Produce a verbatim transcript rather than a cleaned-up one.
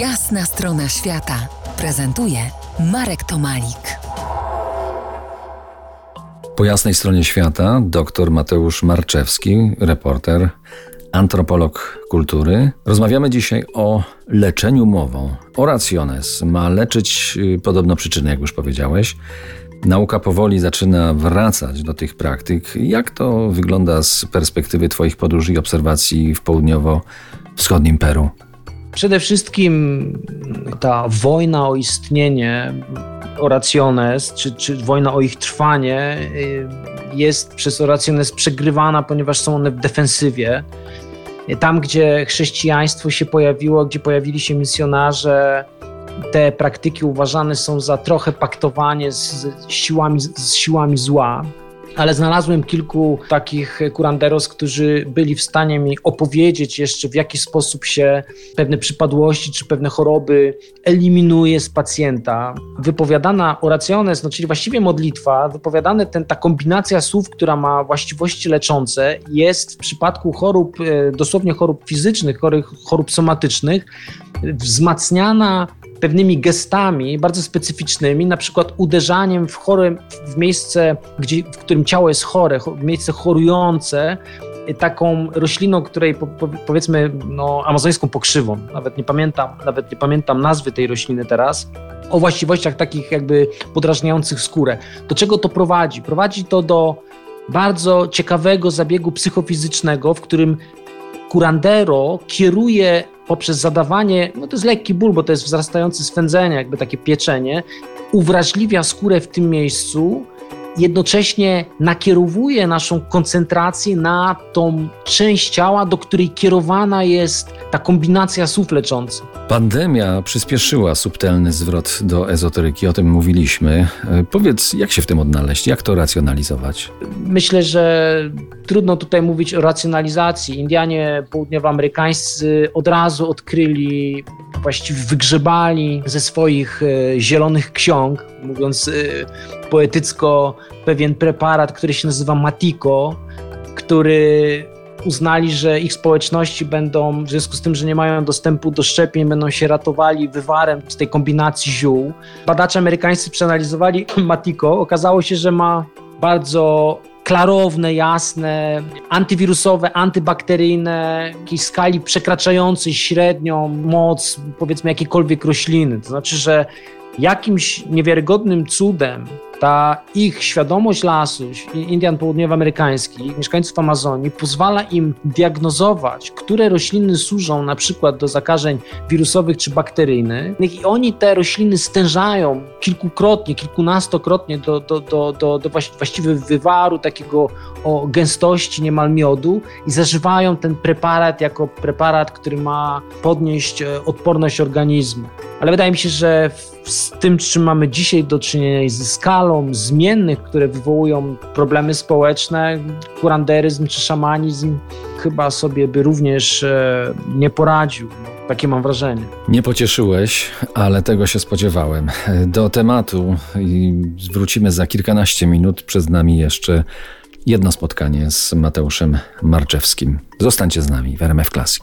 Jasna Strona Świata prezentuje Marek Tomalik. Po jasnej stronie świata dr Mateusz Marczewski, reporter, antropolog kultury. Rozmawiamy dzisiaj o leczeniu mową. Oraciones ma leczyć y, podobno przyczyny, jak już powiedziałeś. Nauka powoli zaczyna wracać do tych praktyk. Jak to wygląda z perspektywy twoich podróży i obserwacji w południowo-wschodnim Peru? Przede wszystkim ta wojna o istnienie Oraciones, czy, czy wojna o ich trwanie jest przez Oraciones przegrywana, ponieważ są one w defensywie. Tam, gdzie chrześcijaństwo się pojawiło, gdzie pojawili się misjonarze, te praktyki uważane są za trochę paktowanie z siłami, z siłami zła. Ale znalazłem kilku takich curanderos, którzy byli w stanie mi opowiedzieć jeszcze, w jaki sposób się pewne przypadłości czy pewne choroby eliminuje z pacjenta. Wypowiadana oraciones, no czyli właściwie modlitwa, wypowiadana ten, ta kombinacja słów, która ma właściwości leczące, jest w przypadku chorób, dosłownie chorób fizycznych, chorób, chorób somatycznych, wzmacniana pewnymi gestami bardzo specyficznymi, na przykład uderzaniem w chore, w miejsce, gdzie, w którym ciało jest chore, w miejsce chorujące, taką rośliną, której po, powiedzmy no, amazońską pokrzywą, nawet nie pamiętam, nawet nie pamiętam nazwy tej rośliny teraz, o właściwościach takich jakby podrażniających skórę. Do czego to prowadzi? Prowadzi to do bardzo ciekawego zabiegu psychofizycznego, w którym curandero kieruje poprzez zadawanie, no to jest lekki ból, bo to jest wzrastające swędzenie, jakby takie pieczenie, uwrażliwia skórę w tym miejscu, jednocześnie nakierowuje naszą koncentrację na tą część ciała, do której kierowana jest ta kombinacja słów leczących. Pandemia przyspieszyła subtelny zwrot do ezoteryki, o tym mówiliśmy. Powiedz, jak się w tym odnaleźć, jak to racjonalizować? Myślę, że trudno tutaj mówić o racjonalizacji. Indianie południowoamerykańscy od razu odkryli, właściwie wygrzebali ze swoich zielonych ksiąg, mówiąc poetycko, pewien preparat, który się nazywa Matico, który uznali, że ich społeczności będą, w związku z tym, że nie mają dostępu do szczepień, będą się ratowali wywarem z tej kombinacji ziół. Badacze amerykańscy przeanalizowali Matico. Okazało się, że ma bardzo klarowne, jasne, antywirusowe, antybakteryjne, jakiejś skali przekraczającej średnią moc, powiedzmy, jakiejkolwiek rośliny. To znaczy, że jakimś niewiarygodnym cudem ta ich świadomość lasu, Indian południowoamerykańskich, mieszkańców Amazonii, pozwala im diagnozować, które rośliny służą na przykład do zakażeń wirusowych czy bakteryjnych i oni te rośliny stężają kilkukrotnie, kilkunastokrotnie do, do, do, do, do właściwie wywaru takiego o gęstości niemal miodu i zażywają ten preparat jako preparat, który ma podnieść odporność organizmu. Ale wydaje mi się, że z tym, czym mamy dzisiaj do czynienia i ze skalą zmiennych, które wywołują problemy społeczne, kuranderyzm czy szamanizm, chyba sobie by również nie poradził. Takie mam wrażenie. Nie pocieszyłeś, ale tego się spodziewałem. Do tematu wrócimy za kilkanaście minut. Przed nami jeszcze jedno spotkanie z Mateuszem Marczewskim. Zostańcie z nami w R M F Classic.